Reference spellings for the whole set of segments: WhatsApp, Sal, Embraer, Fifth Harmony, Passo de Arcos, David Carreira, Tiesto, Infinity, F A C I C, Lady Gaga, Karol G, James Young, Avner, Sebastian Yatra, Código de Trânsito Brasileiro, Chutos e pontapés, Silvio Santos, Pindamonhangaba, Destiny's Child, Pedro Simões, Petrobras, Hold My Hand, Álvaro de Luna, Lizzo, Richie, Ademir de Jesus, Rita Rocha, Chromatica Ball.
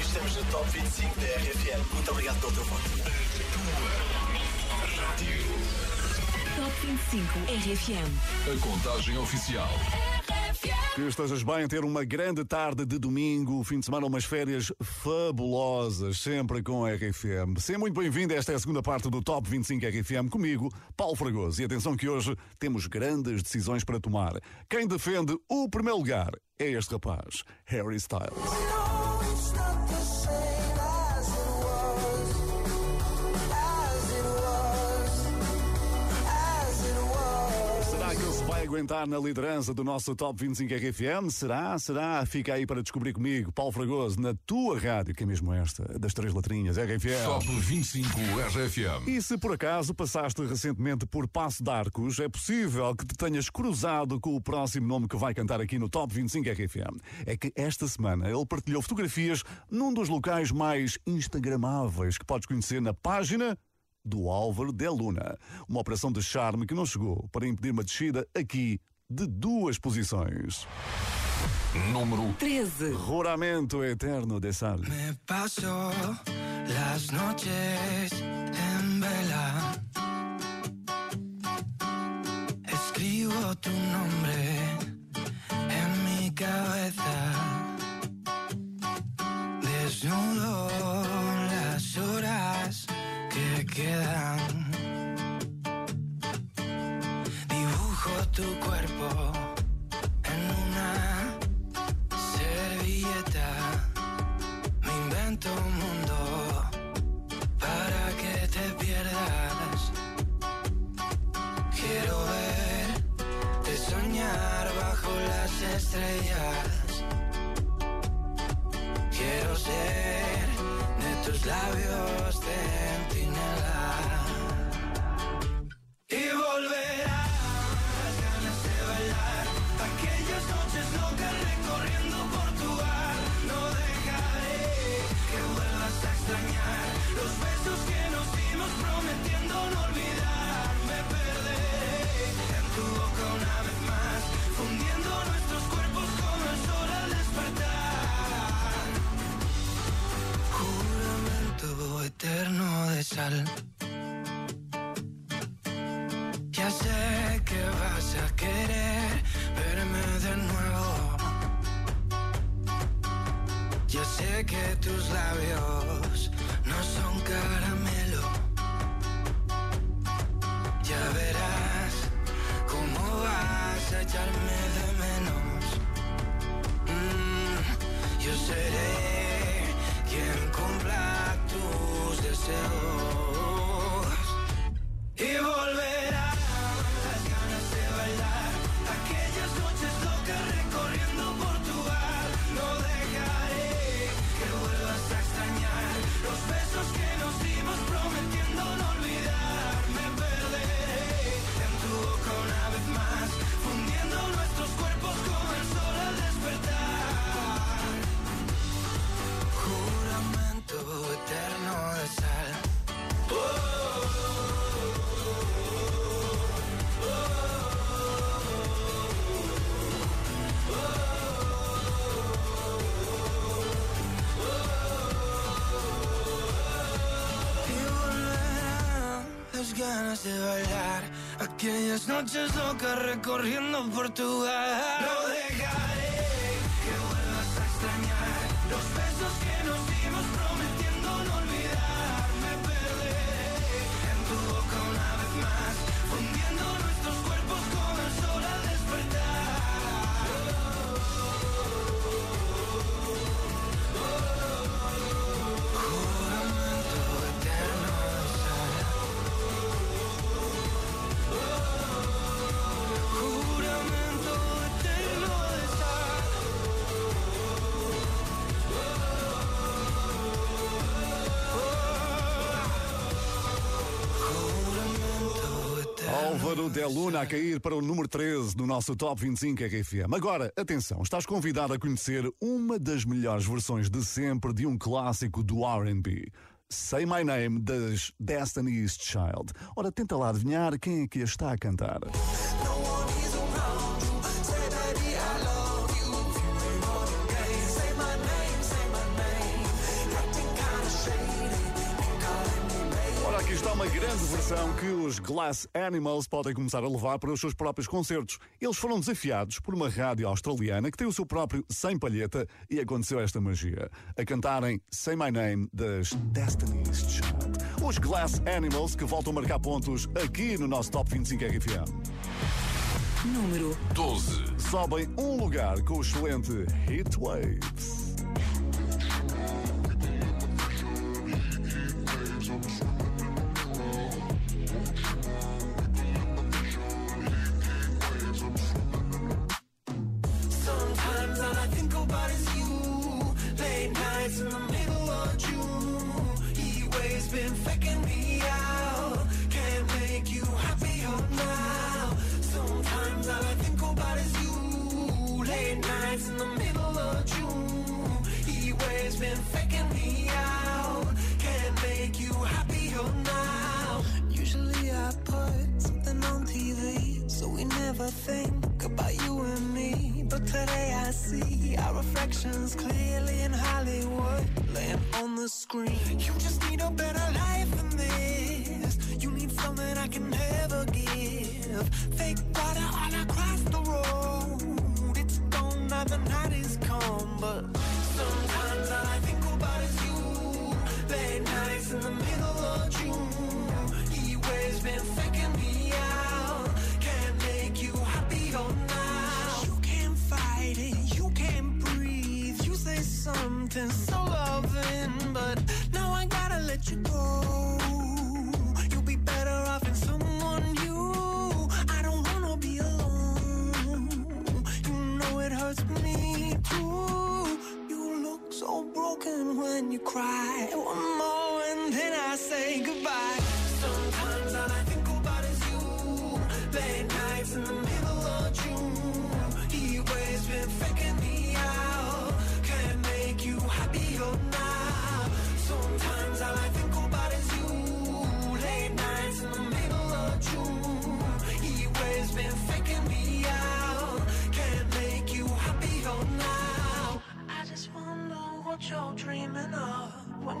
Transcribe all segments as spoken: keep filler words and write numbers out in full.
Estamos no Top vinte e cinco da R F M. Muito obrigado pelo teu voto. Top vinte e cinco R F M. A contagem oficial. Que estejas bem, ter uma grande tarde de domingo, fim de semana, umas férias fabulosas, sempre com a R F M. Seja muito bem-vindo, esta é a segunda parte do Top vinte e cinco R F M, comigo, Paulo Fragoso. E atenção que hoje temos grandes decisões para tomar. Quem defende o primeiro lugar é este rapaz, Harry Styles. Aguentar na liderança do nosso Top vinte e cinco R F M? Será? Será? Fica aí para descobrir comigo, Paulo Fragoso, na tua rádio, que é mesmo esta, das três letrinhas, R F M. Top vinte e cinco R F M. E se por acaso passaste recentemente por Passo de Arcos, é possível que te tenhas cruzado com o próximo nome que vai cantar aqui no Top vinte e cinco R F M. É que esta semana ele partilhou fotografias num dos locais mais instagramáveis que podes conhecer na página do Álvaro de Luna. Uma operação de charme que não chegou para impedir uma descida aqui de duas posições. Número treze. Juramento eterno de Sal. Me paso las noches en vela. Escribo tu nombre en mi cabeza. Desnudo las horas quedan. Dibujo tu cuerpo en una servilleta. Me invento un mundo para que te pierdas. Quiero verte soñar bajo las estrellas. Quiero ser de tus labios de y volverán las ganas de bailar, aquellas noches locas recorriendo Portugal. No dejaré que vuelvas a extrañar los besos que nos dimos prometiendo no olvidar. Me perderé en tu boca una vez más, fundiendo nuestros cuerpos con el sol al despertar. Juramento eterno de sal. Ya sé que vas a querer verme de nuevo. Ya sé que tus labios no son caramelo. Ya verás cómo vas a echarme de menos. Mm, yo seré quien cumpla tus deseos y volveré. Ganas de bailar aquellas noches locas recorriendo Portugal. No dejaré que vuelvas a extrañar los besos que nos dimos prometiendo no olvidar. Me perderé en tu boca una vez más, fundiendo nuestros cuerpos con el sol al despertar. Juramento eterno. Juramento eterno. Álvaro de Luna a cair para o número treze do nosso Top vinte e cinco R F M. Agora, atenção, estás convidado a conhecer uma das melhores versões de sempre de um clássico do R and B. Say My Name, das Destiny's Child. Ora, tenta lá adivinhar quem é que a está a cantar. Está uma grande versão que os Glass Animals podem começar a levar para os seus próprios concertos. Eles foram desafiados por uma rádio australiana que tem o seu próprio Sem Palheta e aconteceu esta magia. A cantarem Say My Name, das Destiny's Child. Os Glass Animals que voltam a marcar pontos aqui no nosso Top vinte e cinco R F M. Número doze. Sobem um lugar com o excelente Heat Waves. Think about you and me, but today I see our reflections clearly in Hollywood, laying on the screen. You just need a better life than this. You need something I can never give. Fake water all across the road. It's gone now, the night is calm, but sometimes all I think about is you. Late nights in the middle of June, he waves been faking me out. Something so loving, but now I gotta let you go. You'll be better off in someone new. I don't wanna be alone. You know it hurts me too. You look so broken when you cry. One more and then I say goodbye. Sometimes all I think about is you. Late nights in the middle of June. He always been faking me out. You happy or not? Sometimes all I think about is you. Late nights in the middle of June. He always been faking me out. Can't make you happy or not. I just wonder what you're dreaming of. When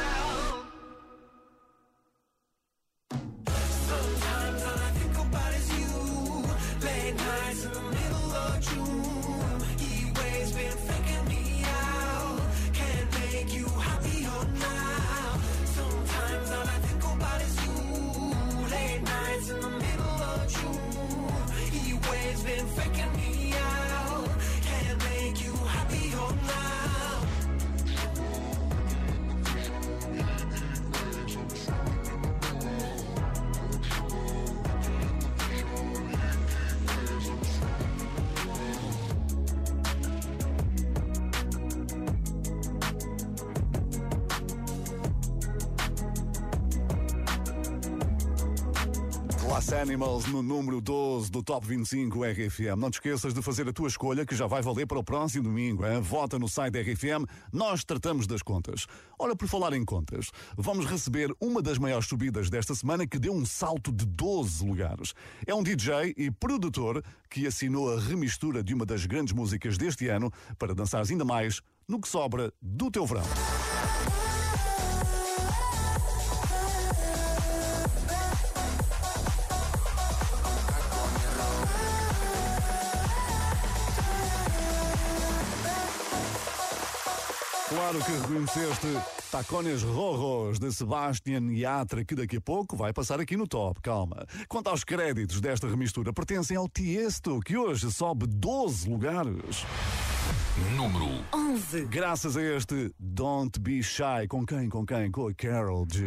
out. Sometimes all I think about is you. Late nights in the middle of June. He always been faking me out. Can't make you happy or not. Sometimes all I think about is you. Late nights in the middle of June. Waves been faking me out. Can't make you happy or not. Glass Animals no número doze do Top vinte e cinco R F M. Não te esqueças de fazer a tua escolha que já vai valer para o próximo domingo, hein? Vota no site da R F M, nós tratamos das contas. Ora, por falar em contas, vamos receber uma das maiores subidas desta semana que deu um salto de doze lugares. É um D J e produtor que assinou a remistura de uma das grandes músicas deste ano para dançares ainda mais no que sobra do teu verão. Claro que reconheceste Tacones Rojos de Sebastian Yatra, que daqui a pouco vai passar aqui no Top, calma. Quanto aos créditos desta remistura, pertencem ao Tiesto, que hoje sobe doze lugares. Número onze. Graças a este Don't Be Shy. Com quem? Com quem? Com a Karol G.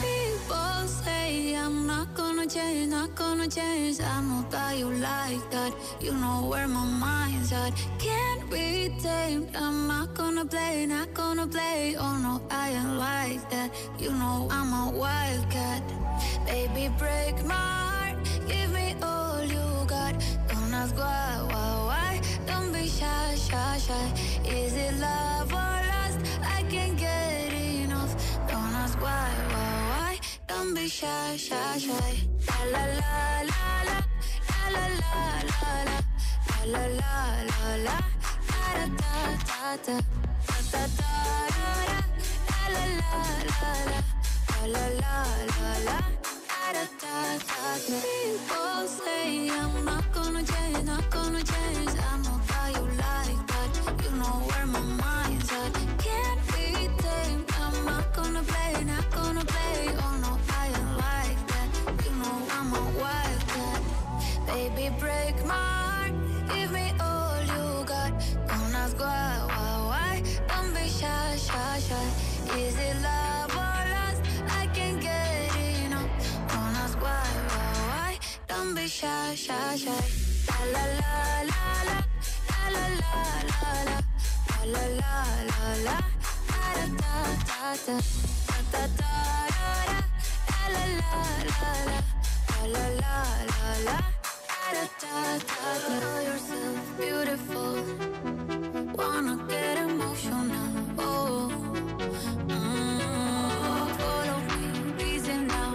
People say I'm not gonna change, not gonna change. I know that you like that. You know where my mind's at. Can't be tamed. I'm not gonna play, not gonna play. Oh no, I ain't like that. You know I'm a wildcat. Baby, break my heart, give me all you got. Don't ask why, why, why, don't be shy, shy, shy. Is it love or lust? I can't get enough. Don't ask why, why, why, don't be shy, shy, shy. La la la la, la la la la, la la la la, da da da da, da da da da, la la la la, la la la la. People say I'm not gonna change, not gonna change. I know how you like that. You know where my mind's at. Can't be tamed. I'm not gonna play, not gonna play. Oh no, I ain't like that. You know I'm a wildcat. Baby, break my heart, give me all you got. Don't ask why, why, why. Don't be shy, shy, shy. Is it love or lust? I can't get enough. Don't ask why. Don't be shy, shy, shy. La la la la, la la la la, la la la la, da da da da, da da da da, la la la la, la la la la, da da da. Know yourself, beautiful. Wanna get emotional. Oh, follow me, reason now.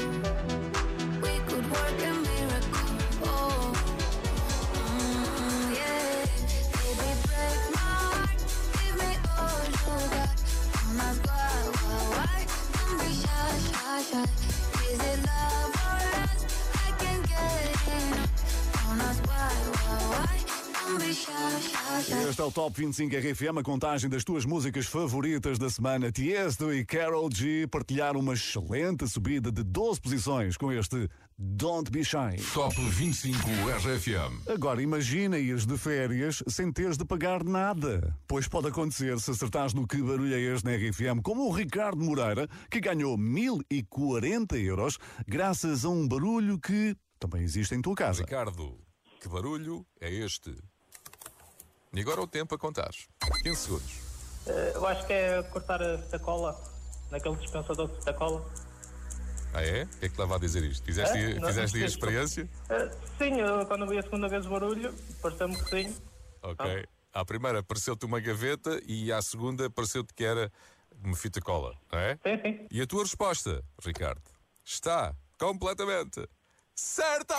We could work and. Is it love or lust? I can't get enough. Don't ask why, why, why. Don't be shy, shy, shy. Este é o Top vinte e cinco R F M, a contagem das tuas músicas favoritas da semana. Tiesto e Karol G partilharam uma excelente subida de doze posições com este Don't Be Shy. Top vinte e cinco R F M. Agora imagina ires de férias sem teres de pagar nada. Pois pode acontecer se acertares no que barulho é este na R F M, como o Ricardo Moreira, que ganhou mil e quarenta euros graças a um barulho que também existe em tua casa. Ricardo, que barulho é este? E agora o tempo a contar. quinze segundos. Uh, eu acho que é cortar a fita cola, naquele dispensador de fita cola. Ah é? O que é que estava a dizer isto? Fizeste, é, não, fizeste não, a experiência? Sim, eu, quando vi a segunda vez o barulho, pareceu-me que sim. Ok. Ah. À primeira pareceu-te uma gaveta e à segunda pareceu-te que era uma fita cola, não é? Sim, sim. E a tua resposta, Ricardo, está completamente certa!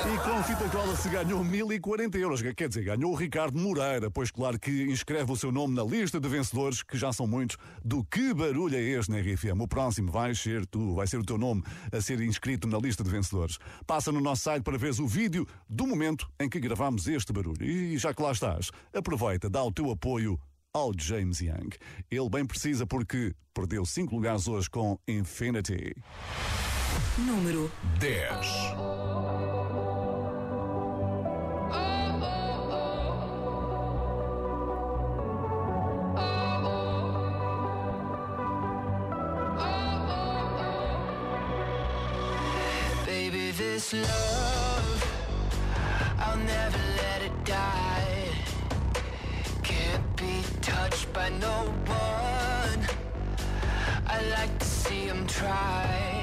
E com fita cola se ganhou mil e quarenta euros. Quer dizer, ganhou o Ricardo Moreira. Pois claro que inscreve o seu nome na lista de vencedores, que já são muitos. Do que barulho é este na R F M? O próximo vai ser tu, vai ser o teu nome a ser inscrito na lista de vencedores. Passa no nosso site para veres o vídeo do momento em que gravámos este barulho. E já que lá estás, aproveita, dá o teu apoio ao James Young. Ele bem precisa porque perdeu cinco lugares hoje com Infinity. Número dez. This love, I'll never let it die. Can't be touched by no one. I like to see him try.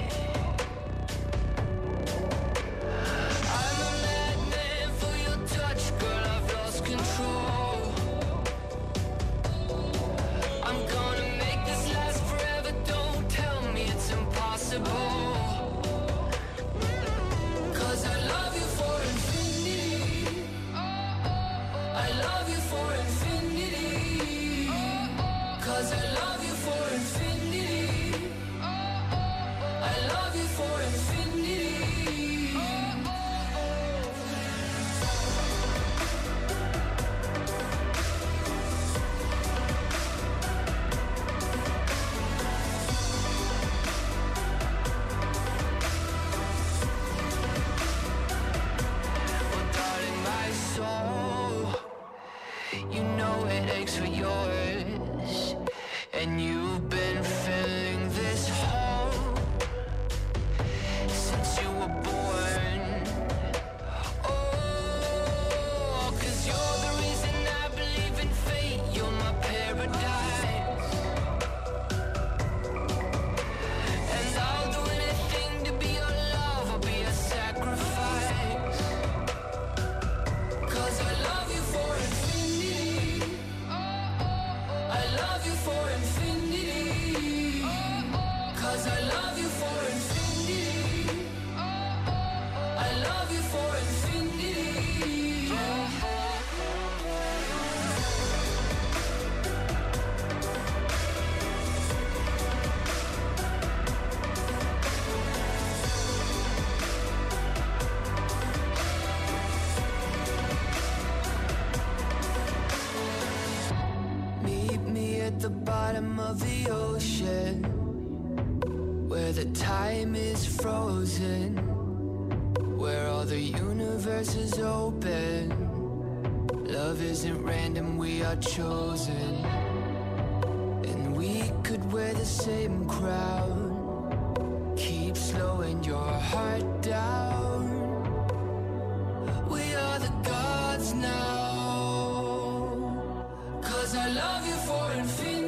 I'm a madman for your touch, girl, I've lost control. I'm gonna make this last forever, don't tell me it's impossible. The bottom of the ocean, where the time is frozen, where all the universe is open. Love isn't random, we are chosen. And we could wear the same crown, keep slowing your heart down. We are the gods now, 'cause I love you for infinity.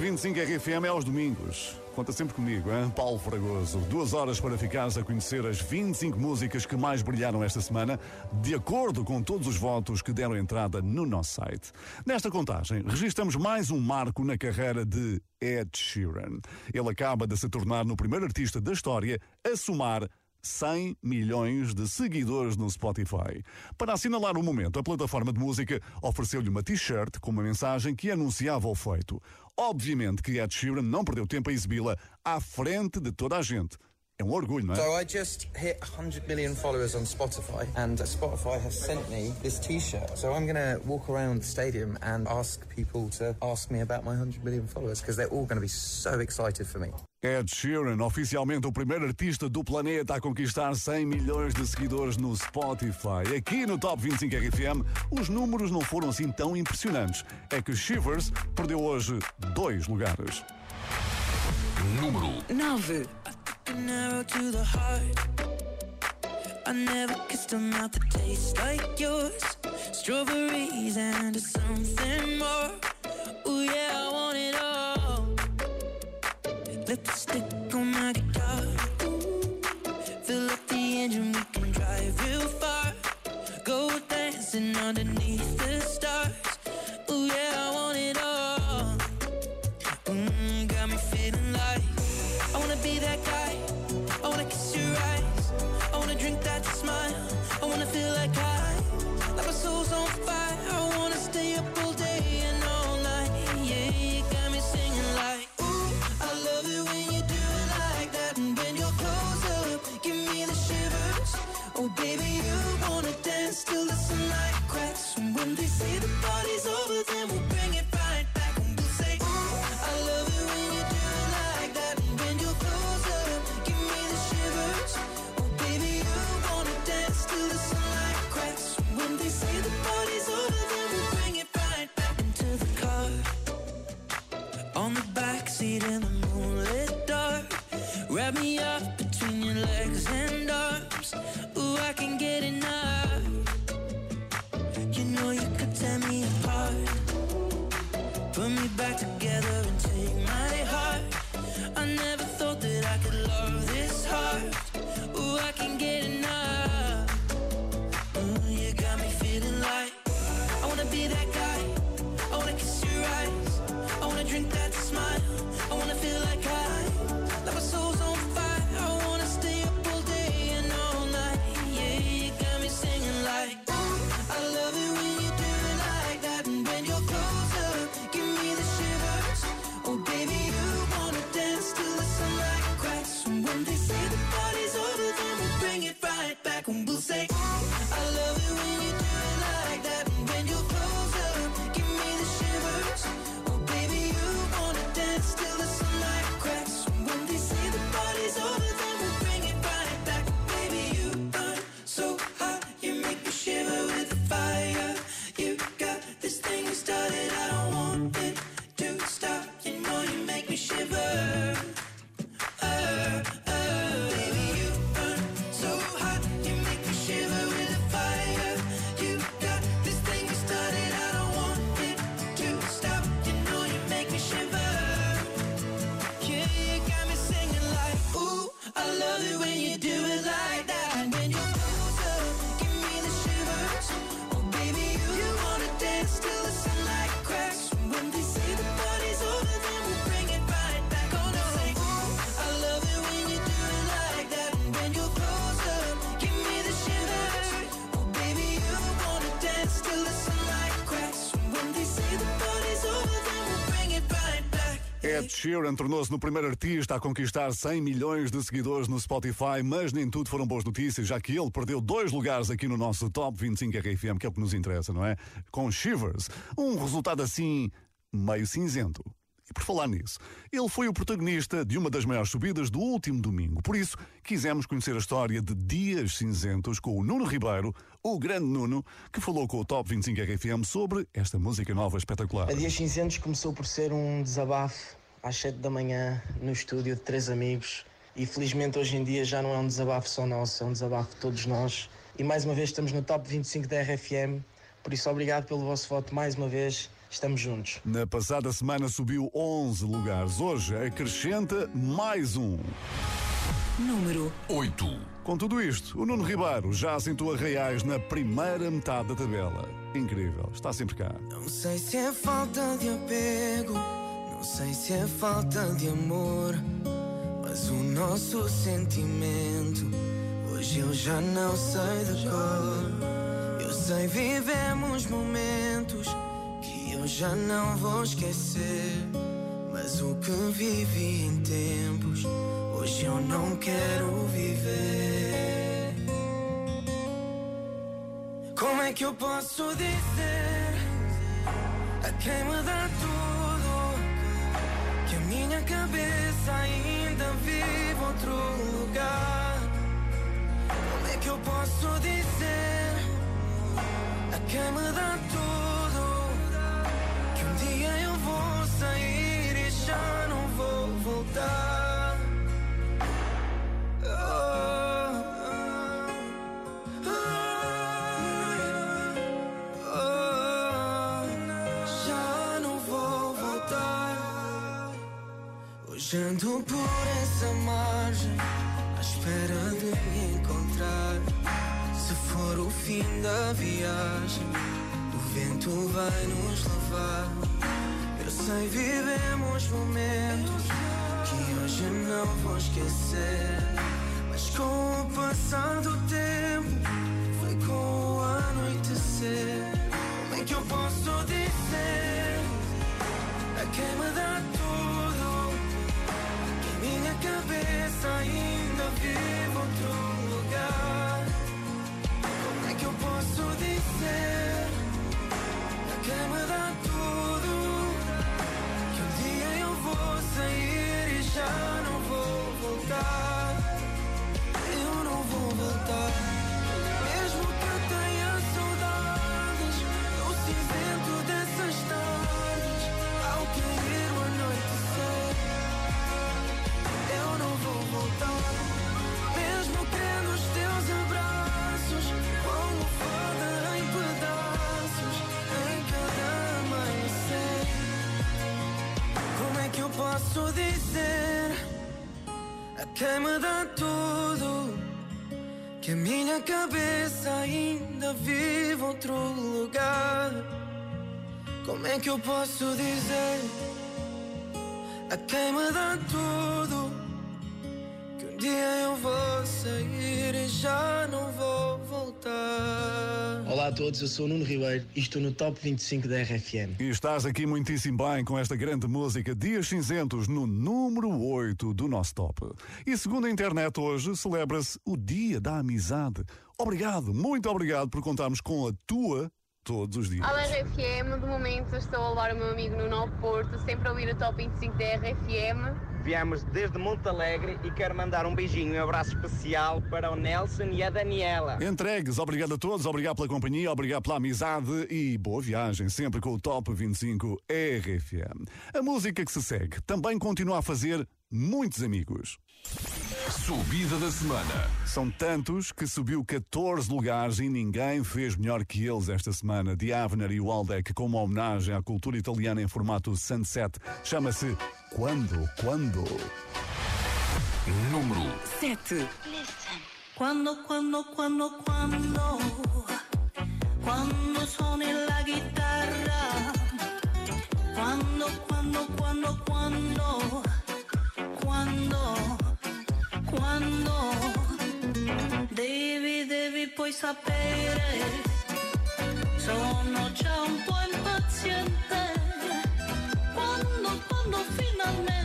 vinte e cinco R F M é aos domingos. Conta sempre comigo, hein? Paulo Fragoso. Duas horas para ficares a conhecer as vinte e cinco músicas que mais brilharam esta semana, de acordo com todos os votos que deram entrada no nosso site. Nesta contagem, registramos mais um marco na carreira de Ed Sheeran. Ele acaba de se tornar no primeiro artista da história a somar cem milhões de seguidores no Spotify. Para assinalar o momento, a plataforma de música ofereceu-lhe uma t-shirt com uma mensagem que anunciava o feito. Obviamente que Ed Sheeran não perdeu tempo a exibi-la à frente de toda a gente. É um orgulho, não é? So I just hit one hundred million followers on Spotify and Spotify has sent me this t-shirt. So I'm going to walk around the stadium and ask people to ask me about my one hundred million followers because they're all going to be so excited for me. Ed Sheeran, oficialmente o primeiro artista do planeta a conquistar cem milhões de seguidores no Spotify. Aqui no Top vinte e cinco R F M, os números não foram assim tão impressionantes. É que Shivers perdeu hoje dois lugares. Número nove. An arrow to the heart. I never kissed a mouth that tastes like yours. Strawberries and something more. Ooh yeah, I want it all. Lipstick on my guitar. Fill up the engine, we can drive real far. Go dancing underneath the stars. Ooh yeah, I want it all. Mm, got me feeling like I wanna be that guy. When they say the party's over, then we'll bring it back. Ed Sheeran tornou-se no primeiro artista a conquistar cem milhões de seguidores no Spotify, mas nem tudo foram boas notícias, já que ele perdeu dois lugares aqui no nosso Top vinte e cinco R F M, que é o que nos interessa, não é? Com Shivers, um resultado assim meio cinzento. E por falar nisso, ele foi o protagonista de uma das maiores subidas do último domingo. Por isso, quisemos conhecer a história de Dias Cinzentos com o Nuno Ribeiro, o grande Nuno, que falou com o Top vinte e cinco R F M sobre esta música nova espetacular. A Dias Cinzentos começou por ser um desabafo às sete da manhã no estúdio de três amigos. E felizmente hoje em dia já não é um desabafo só nosso, é um desabafo de todos nós. E mais uma vez estamos no Top vinte e cinco da R F M. Por isso, obrigado pelo vosso voto mais uma vez. Estamos juntos. Na passada semana subiu onze lugares. Hoje acrescenta mais um. Número oito. Com tudo isto, o Nuno Ribeiro já assentou arraiais na primeira metade da tabela. Incrível, está sempre cá. Não sei se é falta de apego, não sei se é falta de amor, mas o nosso sentimento hoje eu já não sei de cor. Eu sei, vivemos momentos que eu já não vou esquecer, mas o que vivi em tempos hoje eu não quero viver. Como é que eu posso dizer a quem me dá tudo que a minha cabeça ainda vive outro lugar? Como é que eu posso dizer a quem me dá tudo que um dia eu vou sair e já não vou voltar? Oh, oh, oh, oh, já não vou voltar. Hoje ando por essa margem à espera de me encontrar. Se for o fim da viagem, o vento vai nos levar. Eu sei, vivemos momentos que hoje não vou esquecer, mas com o passar do tempo foi com o anoitecer. Como é que eu posso dizer a quem me dá tudo que a minha cabeça ainda vive outro lugar? Posso dizer a quem me dá tudo que um dia eu vou sair e já não vou voltar. Eu não vou voltar. Mesmo que eu tenha saudades no cinzento dessas tardes, ao cair o anoitecer, eu não vou voltar. Mesmo querendo os teus abraços, levada em pedaços em cada amanhecer. Como é que eu posso dizer a quem me dá tudo que a minha cabeça ainda vive outro lugar? Como é que eu posso dizer a quem me dá tudo que um dia eu vou sair e já não vou voltar? Olá a todos, eu sou o Nuno Ribeiro e estou no Top vinte e cinco da R F M. E estás aqui muitíssimo bem com esta grande música Dias Cinzentos no número oito do nosso Top. E segundo a internet, hoje celebra-se o Dia da Amizade. Obrigado, muito obrigado por contarmos com a tua todos os dias. Olá R F M, de momento estou a levar o meu amigo no Novo Porto, sempre a ouvir o Top vinte e cinco da R F M. Viemos desde Monte Alegre e quero mandar um beijinho e um abraço especial para o Nelson e a Daniela. Entregues, obrigado a todos, obrigado pela companhia, obrigado pela amizade e boa viagem, sempre com o Top vinte e cinco R F M. A música que se segue também continua a fazer muitos amigos. Subida da semana. São tantos que subiu catorze lugares e ninguém fez melhor que eles esta semana. De Avner e Waldeck, com uma homenagem à cultura italiana em formato sunset. Chama-se Quando, Quando. Número sete. Quando, quando, quando, quando, quando suoni la guitarra. Quando, quando, quando, quando, quando, quando. Devi, devi poi sapere, sono già un po' impaziente. Quando, quando finalmente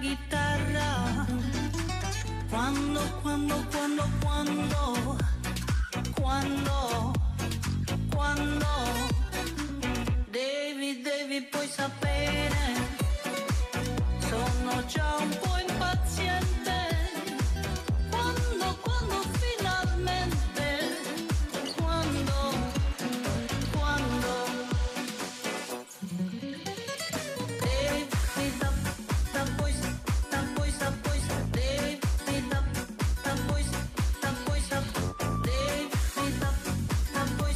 guitarra. Quando, quando, quando, quando, quando, quando, devi, devi poi sapere, sono già un po' impaziente. Quando, quando finalmente, quando, quando, devi da, da poi, da poi, da poi, devi da, da poi, da poi, da poi, devi da, da poi,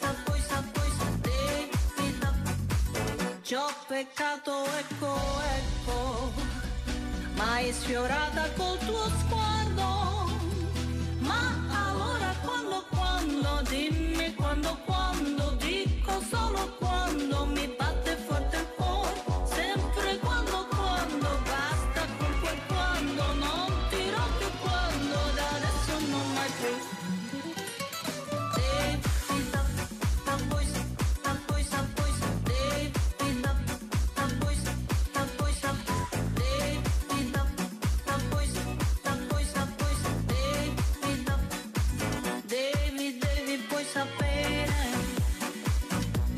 da poi, da poi, devi da, ci ho peccato, ecco, ecco, ma è sfiorata col tuo sguardo. Quando, dimmi quando, quando, dico solo quando, mi batte forte il cuore, sempre quando, quando, basta con quel quando, non tiro più quando, da adesso non mai più. Devi da, da poi, da poi, da poi, devi da, da poi, da poi, da poi, devi da, da poi, da poi, da poi, devi da, devi. Sapere,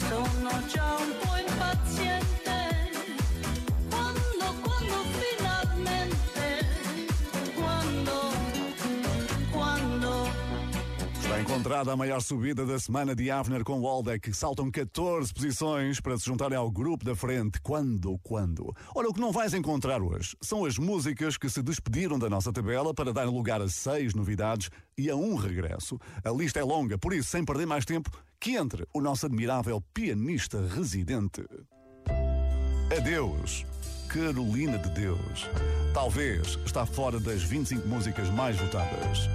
sono già un po' impaziente, quando, quando finalmente, quando, quando. Está encontrada a maior subida da semana de Avner com Waldeck, que saltam catorze posições para se juntarem ao grupo da frente. Quando, quando. Ora, o que não vais encontrar hoje são as músicas que se despediram da nossa tabela para dar lugar a seis novidades e a um regresso. A lista é longa, por isso, sem perder mais tempo, que entre o nosso admirável pianista residente. Adeus, Carolina de Deus. Talvez está fora das vinte e cinco músicas mais votadas.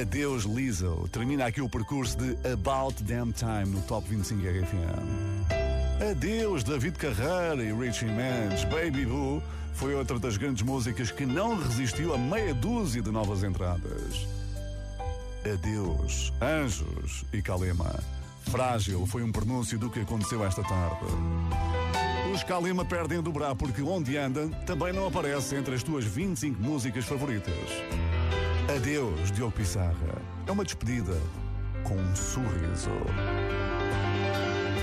Adeus, Lizzo. Termina aqui o percurso de About Damn Time no Top vinte e cinco R F M. Adeus, David Carreira e Richie Mendes. Baby Boo foi outra das grandes músicas que não resistiu a meia dúzia de novas entradas. Adeus, Anjos e Kalema. Frágil foi um pronúncio do que aconteceu esta tarde. Os Kalema perdem a dobrar porque Onde Andam também não aparece entre as tuas vinte e cinco músicas favoritas. Adeus, Diogo Pissarra. É uma despedida com um sorriso.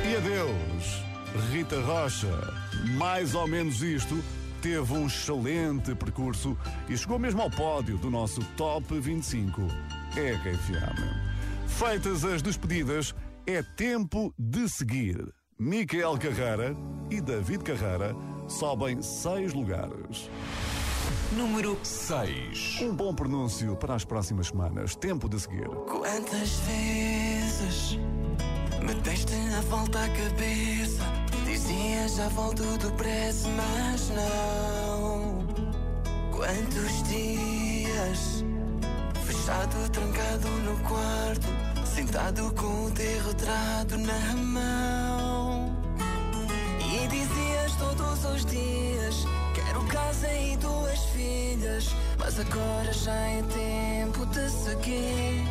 E adeus, Rita Rocha. Mais ou menos isto. Teve um excelente percurso e chegou mesmo ao pódio do nosso Top vinte e cinco R F M. Feitas as despedidas, é tempo de seguir. Miquel Carrara e David Carrara sobem seis lugares. Número seis. Um bom pronúncio para as próximas semanas. Tempo de seguir. Quantas vezes me deste a volta à cabeça? Dizias já volto depressa, mas não. Quantos dias fechado, trancado no quarto, sentado com o teu retrato na mão. E dizias todos os dias: quero casa e duas filhas, mas agora já é tempo de seguir.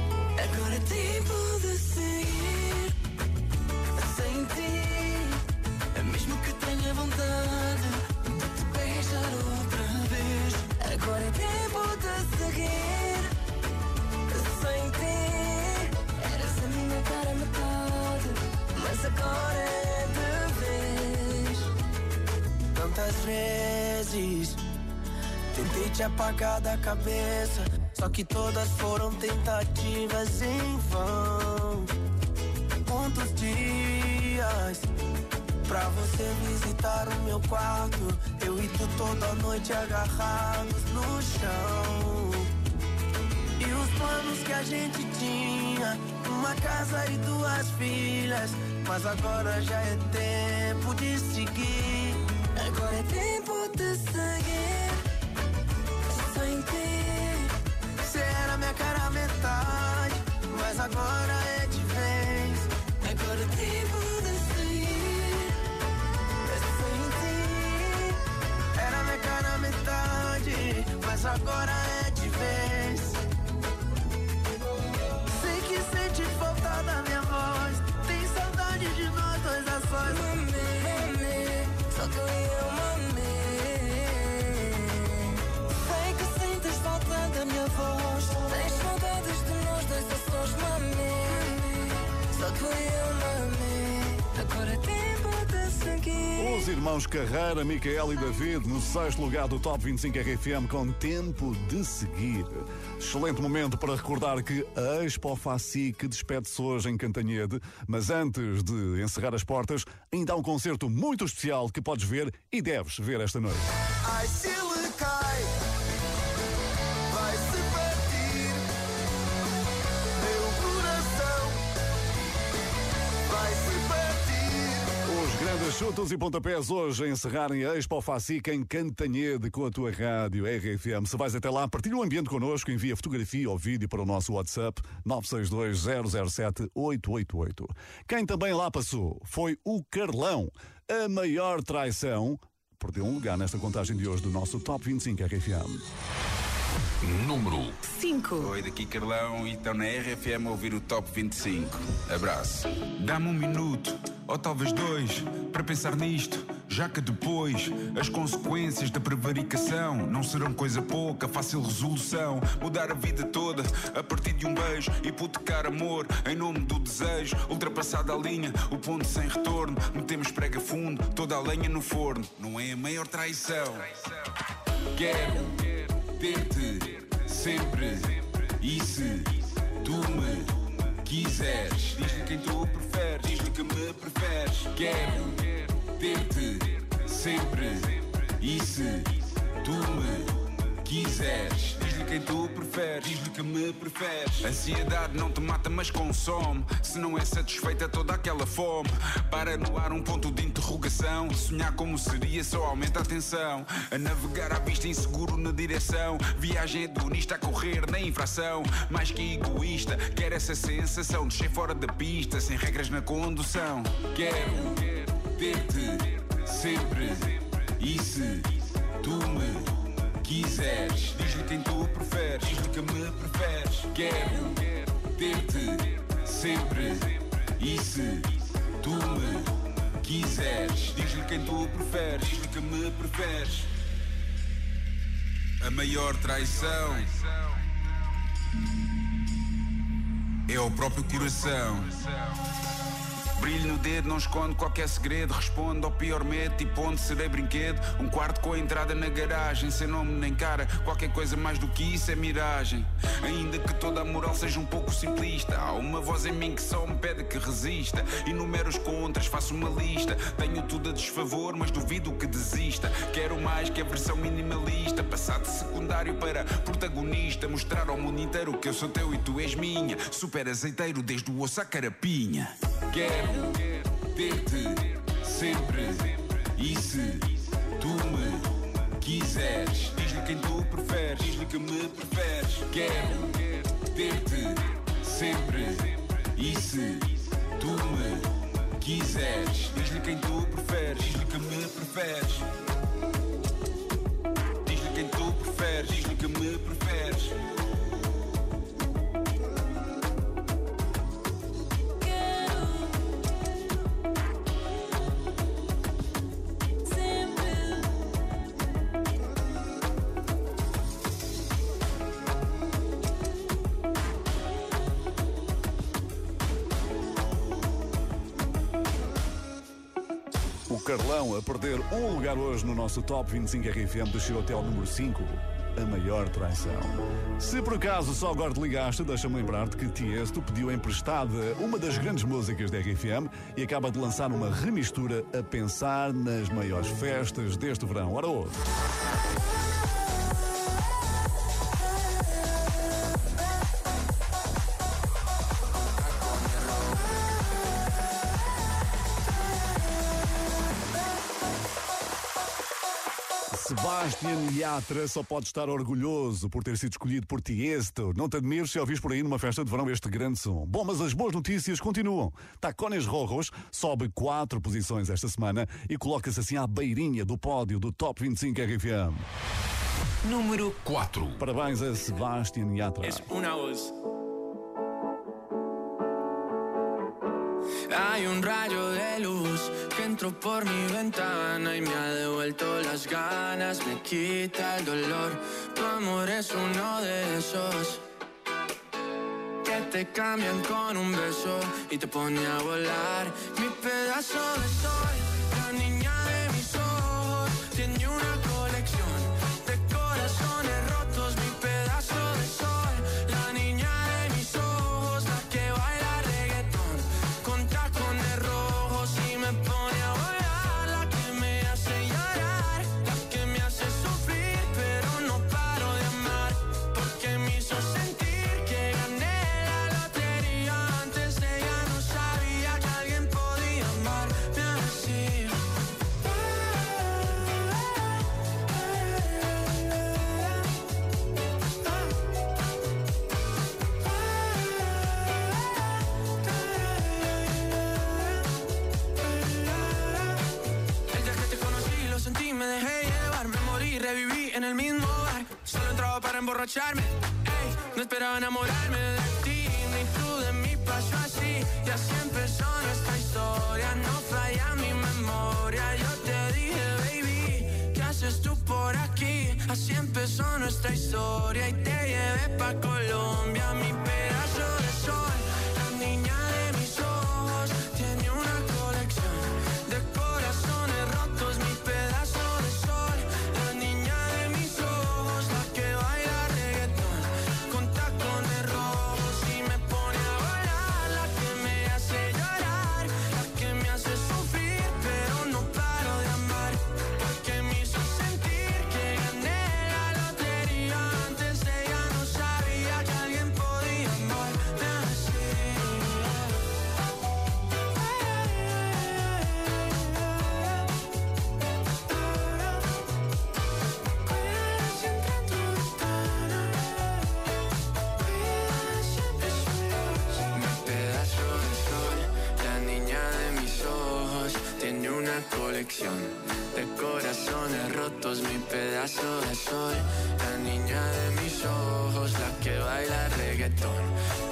Agora é tempo de seguir. Sem ti, mesmo que tenha vontade de te beijar outra vez. Agora é tempo de seguir. Sem ti, eras a minha cara metade, mas agora é de vez. Tantas vezes tentei te apagar da cabeça, só que todas foram tentativas em vão. Quantos dias pra você visitar o meu quarto, eu e tu toda noite agarrados no chão. E os planos que a gente tinha, uma casa e duas filhas, mas agora já é tempo de seguir. Agora é tempo de seguir. Sem ti, cê era minha cara metade, mas agora é de vez. Agora é tempo de seguir. Sem ti, era minha cara metade, mas agora é de vez. Sei que sente falta da minha voz, tem saudade de nós dois a sós. Só que eu amei. mãos, mami. Só tu e eu, mami. Agora é tempo de seguir. Os irmãos Carreira, Micael e David, no sexto lugar do Top vinte e cinco R F M com Tempo de Seguir. Excelente momento para recordar que a Expo F A C I C despede-se hoje em Cantanhede, mas antes de encerrar as portas, ainda há um concerto muito especial que podes ver e deves ver esta noite. Ai, se ele cai, vai-se partir. Meu coração vai-se partir. Os grandes chutos e pontapés hoje a encerrarem a Expo F A C I C em Cantanhede com a tua rádio R F M. Se vais até lá, partilha o ambiente connosco, envia fotografia ou vídeo para o nosso WhatsApp nove seis dois, zero zero sete, oito oito oito. Quem também lá passou foi o Carlão. A Maior Traição perdeu um lugar nesta contagem de hoje do nosso Top vinte e cinco R F M. Número cinco. Oi, daqui Carlão, e estão na R F M a ouvir o Top vinte e cinco. Abraço. Dá-me um minuto, ou talvez dois, para pensar nisto, já que depois as consequências da prevaricação não serão coisa pouca, fácil resolução. Mudar a vida toda a partir de um beijo, hipotecar amor em nome do desejo. Ultrapassada a linha, o ponto sem retorno, metemos prega fundo, toda a lenha no forno. Não é a maior traição? Quero ter-te sempre, e se tu me quiseres, diz-me quem tu preferes, diz-me que me preferes. Quero ter-te sempre, e se tu me quiseres, diz-lhe quem tu preferes, diz-lhe que me preferes. Ansiedade não te mata mas consome, se não é satisfeita toda aquela fome. Para no ar um ponto de interrogação, sonhar como seria só aumenta a tensão. A navegar à vista inseguro na direção, viagem hedonista a correr na infração. Mais que egoísta, quer essa sensação de ser fora da pista, sem regras na condução. Quero ter-te sempre, e se tu me quiseres, diz-lhe quem tu preferes, diz-lhe que me preferes. Quero ter-te sempre, e se tu me quiseres, diz-lhe quem tu preferes, diz-lhe que me preferes. A maior traição é o próprio coração. Brilho no dedo, não escondo qualquer segredo, respondo ao pior medo, tipo onde serei brinquedo. Um quarto com a entrada na garagem, sem nome nem cara, qualquer coisa mais do que isso é miragem. Ainda que toda a moral seja um pouco simplista, há uma voz em mim que só me pede que resista. Enumero os contras, faço uma lista, tenho tudo a desfavor, mas duvido que desista. Quero mais que a versão minimalista, passar de secundário para protagonista, mostrar ao mundo inteiro que eu sou teu e tu és minha, super azeiteiro desde o osso à carapinha. Quero ter-te sempre, e se tu me quiseres, diz-lhe quem tu preferes, diz-lhe que me preferes. Quero ter-te sempre, e se tu me quiseres, diz-lhe quem tu preferes, diz-lhe que me preferes. Diz-lhe quem tu preferes, diz-lhe que me preferes. Carlão a perder um lugar hoje no nosso Top vinte e cinco R F M, desceu até ao número cinco, a maior traição. Se por acaso só agora te ligaste, deixa-me lembrar-te que Tiesto pediu emprestada uma das grandes músicas da R F M e acaba de lançar uma remistura a pensar nas maiores festas deste verão. Ora ouve! Sebastian Yatra só pode estar orgulhoso por ter sido escolhido por Tiesto. Não te admires se ouvires por aí numa festa de verão este grande som. Bom, mas as boas notícias continuam. Tacones Rojos sobe quatro posições esta semana e coloca-se assim à beirinha do pódio do Top vinte e cinco R F M. Número quatro. Parabéns a Sebastian Yatra. Es una voz. Hay un rayo de luz que entró por mi ventana y me ha devuelto las ganas, me quita el dolor. Tu amor es uno de esos que te cambian con un beso y te pone a volar. Mi pedazo de sol, la niña de mis ojos, tiene una colección de corazones rotos. Mi pedazo de sol, la niña de mis ojos, la que baila reggaetón con tacones rojos y me pone a volar. La que me hace llorar, la que me hace sufrir, pero no paro de amar porque me hizo sentir. Emborracharme, ey, no esperaba enamorarme de ti, ni tú de mí pasó así, y así empezó nuestra historia, no falla mi memoria, yo te dije baby, ¿qué haces tú por aquí? Así empezó nuestra historia y te llevé pa' Colombia, mi pedazo de sol, la niña de mis ojos, tiene una colección de corazones rotos, mi pedazo de sol, la niña de mis ojos, la que baila. De corazones rotos, mi pedazo de sol, la niña de mis ojos, la que baila reggaetón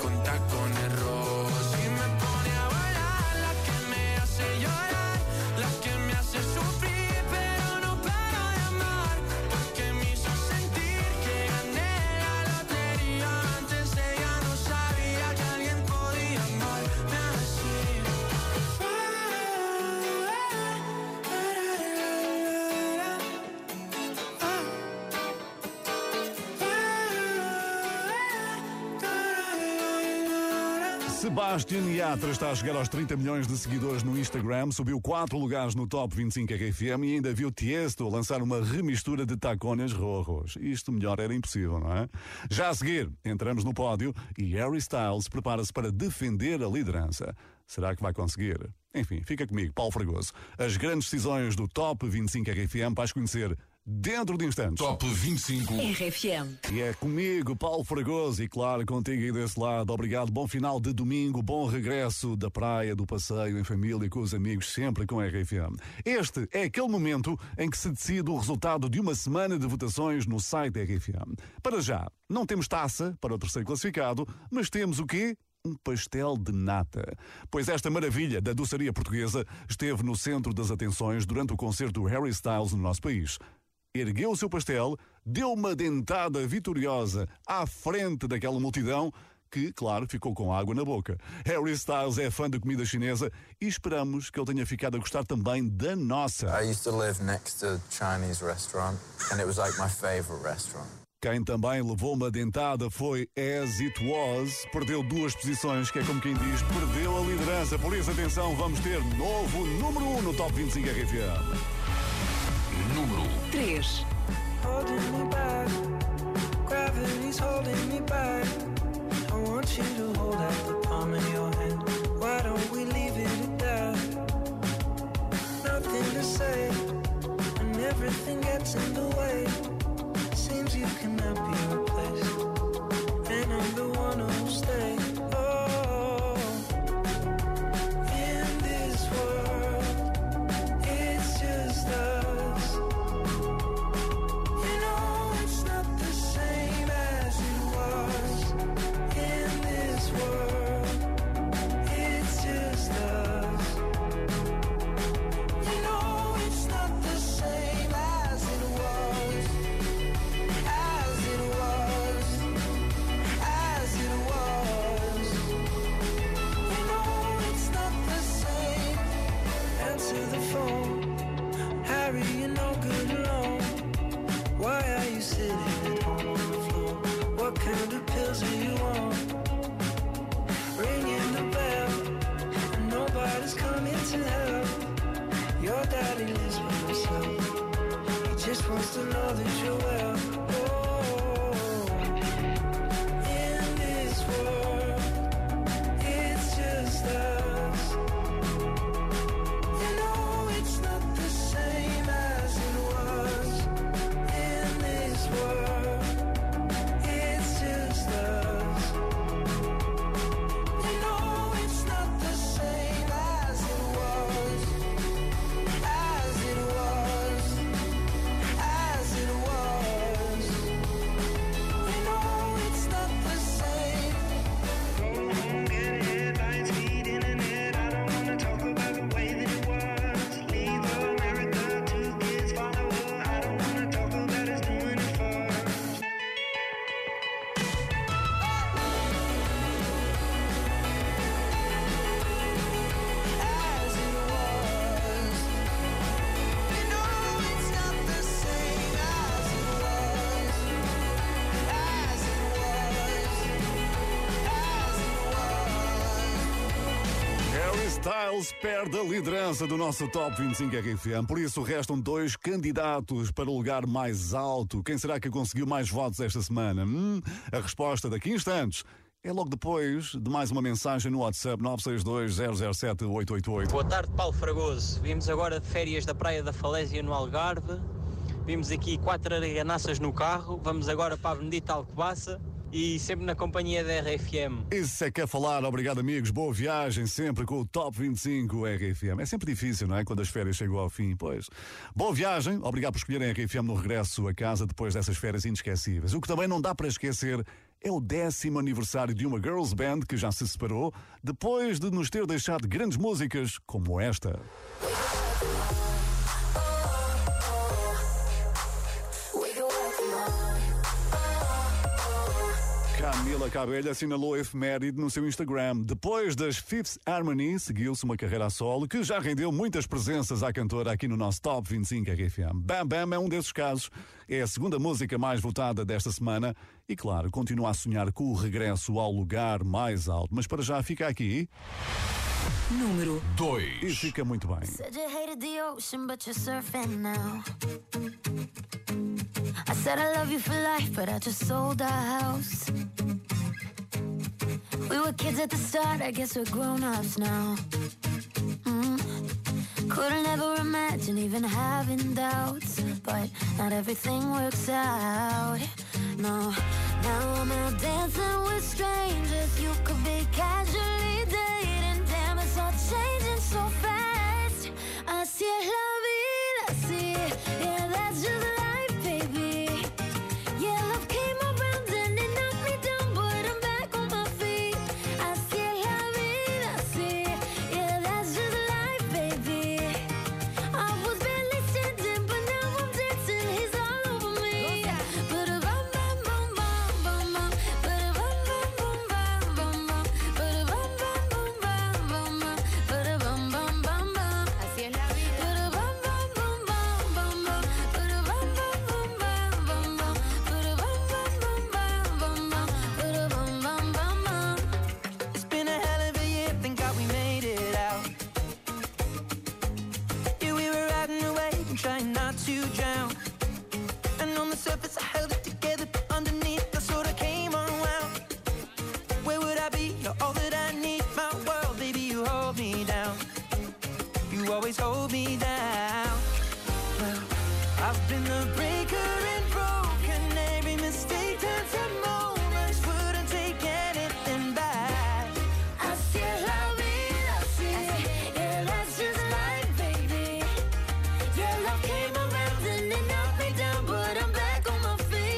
con tacones rojos y me pone a bailar, la que me hace llorar, la que me hace sufrir, pero no paro de amar, porque me hizo sentir que gané la lotería. Antes ella no sabía que alguien podía amarme así. Sebastian Yatra está a chegar aos trinta milhões de seguidores no Instagram, subiu quatro lugares no Top vinte e cinco R F M e ainda viu Tiesto lançar uma remistura de Tacones Rojos. Isto melhor era impossível, não é? Já a seguir, entramos no pódio e Harry Styles prepara-se para defender a liderança. Será que vai conseguir? Enfim, fica comigo, Paulo Fragoso. As grandes decisões do Top vinte e cinco R F M vais conhecer dentro de instantes. Top vinte e cinco R F M. E é comigo, Paulo Fragoso, e claro, contigo aí desse lado. Obrigado, bom final de domingo, bom regresso da praia, do passeio em família, com os amigos, sempre com a R F M. Este é aquele momento em que se decide o resultado de uma semana de votações no site da R F M. Para já, não temos taça para o terceiro classificado, mas temos o quê? Um pastel de nata. Pois esta maravilha da doçaria portuguesa esteve no centro das atenções durante o concerto do Harry Styles no nosso país. Ergueu o seu pastel, deu uma dentada vitoriosa à frente daquela multidão que, claro, ficou com água na boca. Harry Styles é fã de comida chinesa e esperamos que ele tenha ficado a gostar também da nossa. I used to live next to a Chinese restaurant and it was like my favorite restaurant. Quem também levou uma dentada foi As It Was. Perdeu duas posições, que é como quem diz, perdeu a liderança. Por isso, atenção, vamos ter novo número um no Top vinte e cinco R F M. Número três. Holding me back, gravity's holding me back. I want you to hold out the palm of your hand. Why don't we leave it at that? Nothing to say, and everything gets in the way. Seems you cannot be replaced, and I'm the one who'll stay. Oh, in this world, it's just us. You know it's not the same as it was. In this world, it's just us. You know it's not the same as it was. As it was. sitting at home on the floor. What kind of pills are you on? Ringing the bell, and nobody's coming to help. Your daddy lives by himself. He just wants to know that you're well. Oh, in this world, it's just us. You know it's not the same as it was. In this world, it's just us. You know it's not the same as it was. As it was. As it was. You know it's not the same. Go home, get a headlines, feed internet. I don't wanna talk about the way that it was. Leave America, two kids follow her. I don't wanna talk about us doing it first. As it was. You know it's not the same as it was. As it was. As it was. Harry Styles perde a liderança do nosso Top vinte e cinco R F M, por isso restam dois candidatos para o lugar mais alto. Quem será que conseguiu mais votos esta semana? Hum, a resposta daqui a instantes é logo depois de mais uma mensagem no WhatsApp nove seis dois, zero zero sete, oito oito oito. Boa tarde, Paulo Fragoso. Vimos agora de férias da Praia da Falésia no Algarve. Vimos aqui quatro areganças no carro. Vamos agora para a bendita Alcobaça e sempre na companhia da R F M. Isso é que é falar, obrigado amigos, boa viagem sempre com o Top vinte e cinco R F M. É sempre difícil, não é? Quando as férias chegam ao fim, pois. Boa viagem, obrigado por escolherem a R F M no regresso a casa depois dessas férias inesquecíveis. O que também não dá para esquecer é o décimo aniversário de uma girls band que já se separou depois de nos ter deixado grandes músicas como esta. Camila Cabello assinalou a efeméride no seu Instagram. Depois das Fifth Harmony, seguiu-se uma carreira a solo que já rendeu muitas presenças à cantora aqui no nosso Top vinte e cinco R F M. Bam Bam é um desses casos. É a segunda música mais votada desta semana e, claro, continua a sonhar com o regresso ao lugar mais alto. Mas para já fica aqui. Número dois. E fica muito bem. Said you hated the ocean, but you're surfing now. I said I love you for life, but I just sold our house. We were kids at the start, I guess we're grown-ups now. Mm. Couldn't ever imagine even having doubts, but not everything works out, no. Now I'm out dancing with strangers. You could be casually dating. Damn, it's all changing so fast. I see it, love it, I see it. Yeah, that's just life, baby. Yeah, love came around and it knocked me down, but I'm back on my feet. I see it, love it, I see it. Yeah, that's just life, baby. I was barely standing, but now I'm dancing. He's all over me. Ba-da-bum, bum, bum, bum, bum, bum. Ba-da-bum, bum, bum, bum, bum, bum. Ba-da-bum, bum, bum, bum, bum, bum. Ba-da-bum, bum, bum, bum. Así es la vida. Ba-da-bum, bum, bum, bum, bum, bum. Ba-da-bum, bum, bum, bum, bum, bum. Ba-da-bum, bum, bum, bum, bum, bum. Ba-da-bum, bum, bum, bum. It's been a hell of a year, thank God we made it out. Yeah, we were riding away and trying not to drown. And on the surface I held it together, but underneath I sort of came unwound. Where would I be? You're all that I need, my world, baby, you hold me down. You always hold me down. Well, I've been the breaker and broken, every mistake turns to moments, wouldn't take anything back. I still love it, I see it. Yeah, that's just life, baby. Yeah, love came around and it knocked me down, but I'm back on my feet.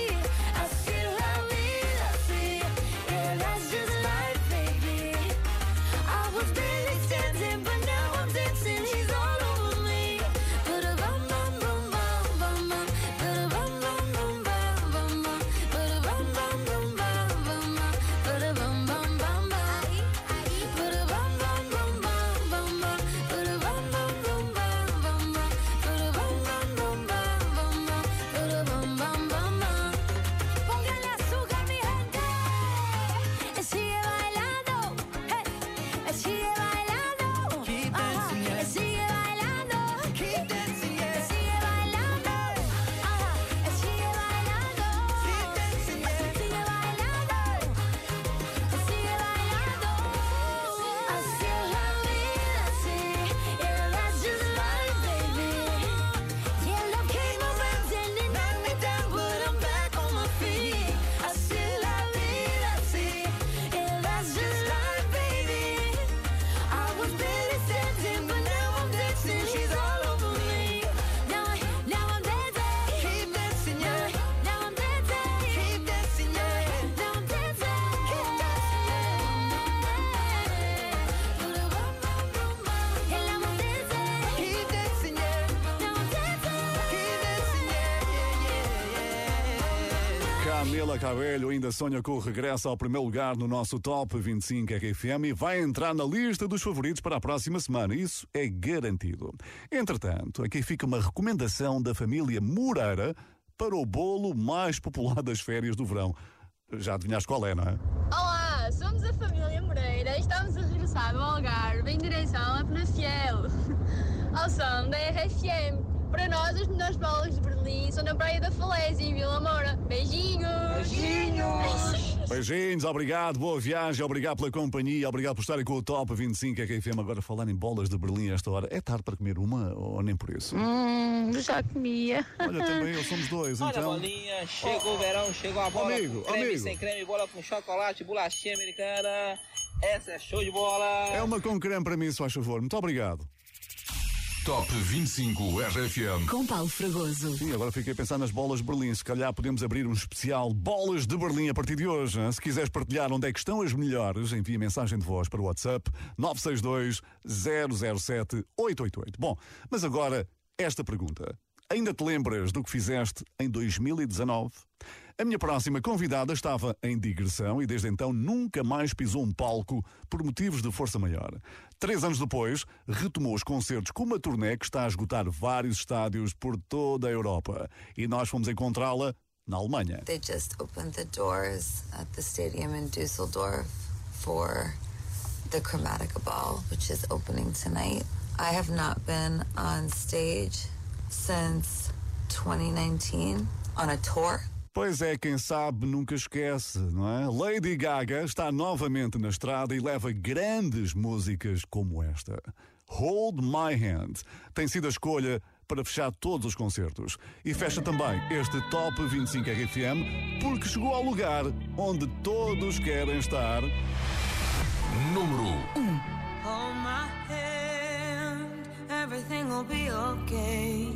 Camila Cabello ainda sonha com o regresso ao primeiro lugar no nosso Top vinte e cinco R F M e vai entrar na lista dos favoritos para a próxima semana. Isso é garantido. Entretanto, aqui fica uma recomendação da família Moreira para o bolo mais popular das férias do verão. Já adivinhaste qual é, não é? Olá, somos a família Moreira e estamos a regressar ao Algarve em direção a Penafiel, ao som da R F M. Para nós, os melhores bolos de Berlim são na Praia da Falésia, em Vila Moura. Beijinhos! Beijinhos! Beijinhos, obrigado, boa viagem, obrigado pela companhia, obrigado por estarem com o Top vinte e cinco R F M. Agora, falar em bolas de Berlim a esta hora, é tarde para comer uma ou nem por isso? Hum, já comia. Olha, também, eu somos dois, olha, então. Olha, bolinha, chegou o verão, chegou a bola amigo, com creme amigo. Sem creme, bola com chocolate, bolachinha americana, essa é show de bola. É uma com creme para mim, se faz favor, muito obrigado. Top vinte e cinco R F M com Paulo Fragoso. Sim, agora fiquei a pensar nas bolas de Berlim. Se calhar podemos abrir um especial bolas de Berlim a partir de hoje. Hein? Se quiseres partilhar onde é que estão as melhores, envia mensagem de voz para o WhatsApp nove seis dois, zero zero sete, oito oito oito. Bom, mas agora esta pergunta. Ainda te lembras do que fizeste em dois mil e dezanove? A minha próxima convidada estava em digressão e desde então nunca mais pisou um palco por motivos de força maior. Três anos depois, retomou os concertos com uma turnê que está a esgotar vários estádios por toda a Europa. E nós fomos encontrá-la na Alemanha. They just opened the doors at the stadium in Düsseldorf for the Chromatica Ball, which is opening tonight. I have not been on stage since twenty nineteen on a tour. Pois é, quem sabe nunca esquece, não é? Lady Gaga está novamente na estrada e leva grandes músicas como esta. Hold My Hand tem sido a escolha para fechar todos os concertos. E fecha também este Top vinte e cinco R F M porque chegou ao lugar onde todos querem estar. Número um. Hold my hand, everything will be okay.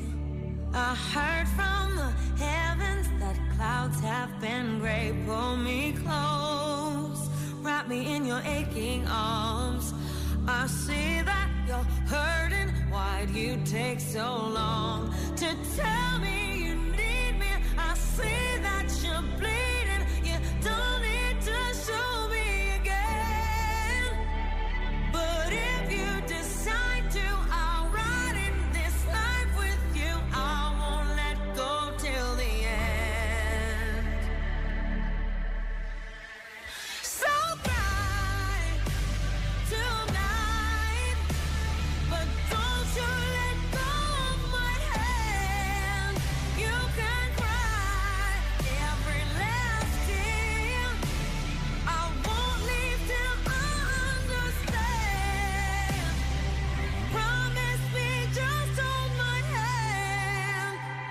I heard from the heavens that clouds have been gray. Pull me close, wrap me in your aching arms. I see that you're hurting. Why'd you take so long to tell me you need me? I see that you're bleeding. You don't need to show me again. But if you decide to, I'll ride in this life with you. I won't let go till the end. So bright tonight, but don't you let go of my hand. You can cry every last tear. I won't leave till I understand. Promise me just hold my hand.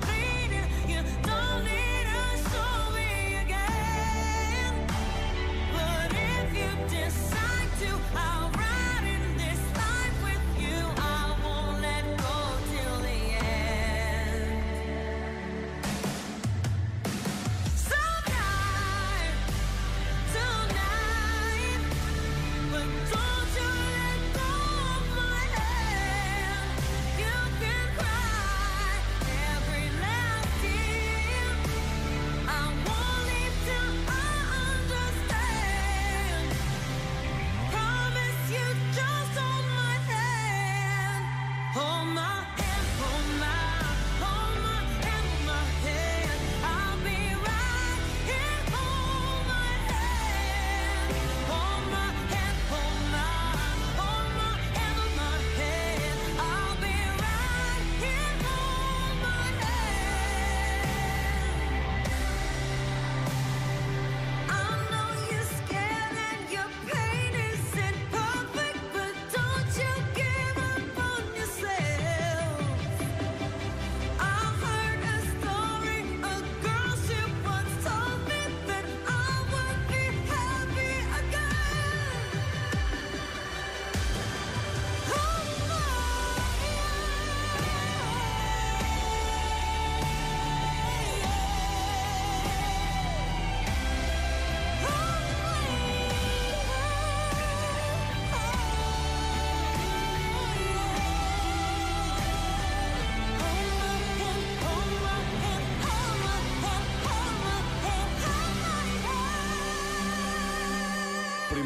bleeding. You don't need to show me again. But if you decide to, I'll ride in this life with you. I won't let go till the end. So bright tonight, but don't you let go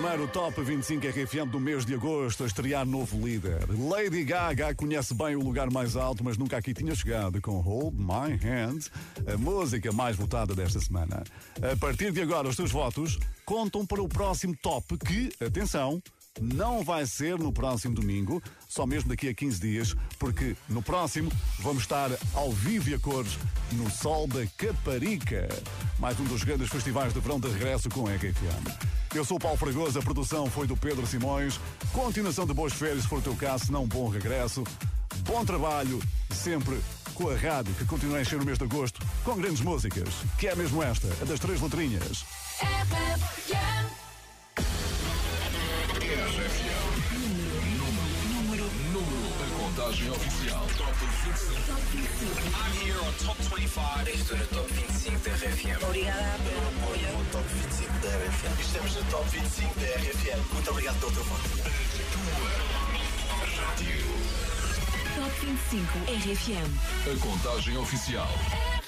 primeiro Top vinte e cinco R F M do mês de agosto a estrear novo líder. Lady Gaga conhece bem o lugar mais alto, mas nunca aqui tinha chegado com Hold My Hand, a música mais votada desta semana. A partir de agora, os teus votos contam para o próximo Top que, atenção, não vai ser no próximo domingo, só mesmo daqui a quinze dias, porque no próximo vamos estar ao vivo e a cores no Sol da Caparica, mais um dos grandes festivais de verão de regresso com a R F M. Eu sou o Paulo Fragoso, a produção foi do Pedro Simões. Continuação de boas férias, se for o teu caso, se não, bom regresso. Bom trabalho, sempre com a rádio, que continua a encher o mês de agosto com grandes músicas, que é mesmo esta, a das três letrinhas. R F M. Número, número, número da contagem oficial. Top vinte e cinco. I'm here on Top vinte e cinco. Estou no Top vinte e cinco da R F M. Obrigada pelo apoio. Top vinte e cinco da R F M. Estamos no Top vinte e cinco da R F M. Muito obrigado pelo teu voto. Top vinte e cinco R F M. A contagem oficial.